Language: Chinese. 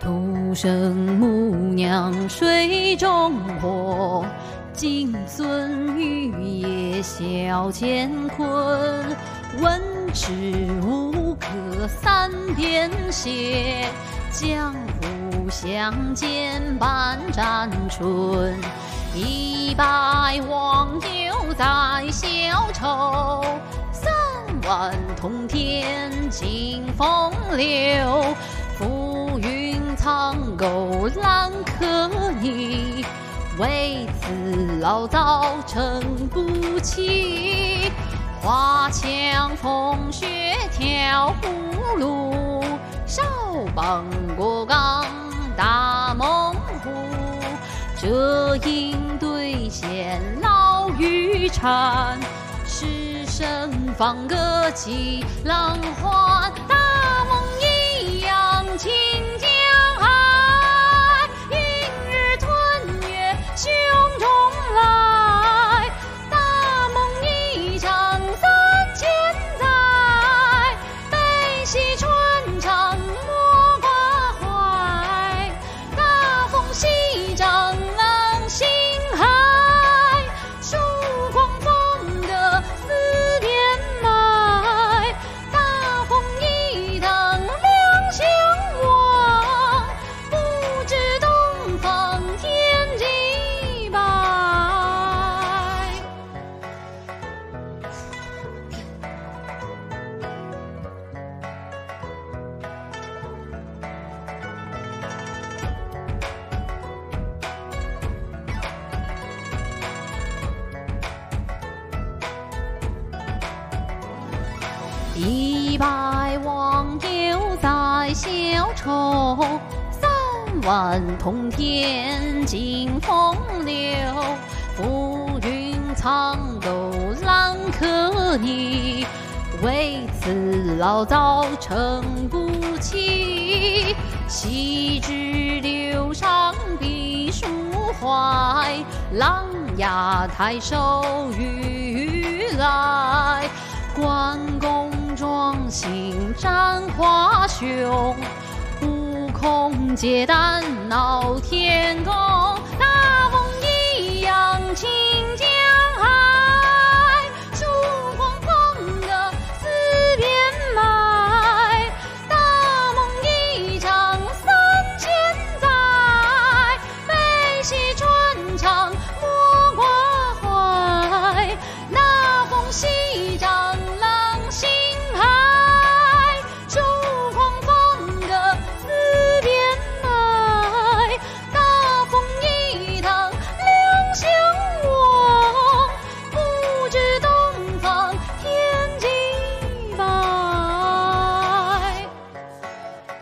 土生母娘水中火，金樽玉液笑乾坤。闻之无可三遍谢，江湖相见半盏春。一百黄牛在小愁，三万通天尽风流。浮云苍狗懒可拟，为此老早成不起。花枪风雪跳葫芦，少棒过岗打猛虎。这应对现老渔船，师生放歌起浪花。大梦一样清江海，云日吞月胸中来。大梦一场三千载，悲喜穿肠莫挂怀。大风西涨浪心海，曙光放歌似天籁。大风一趟两相望，不知东方天几白。一百黄牛在小愁，三万通天尽风流。浮云苍狗懒可拟，为此老早成不起。岂知柳上笔树怀，琅琊台首雨来。关公壮行斩华雄，悟空借胆闹天宫。大梦一样起。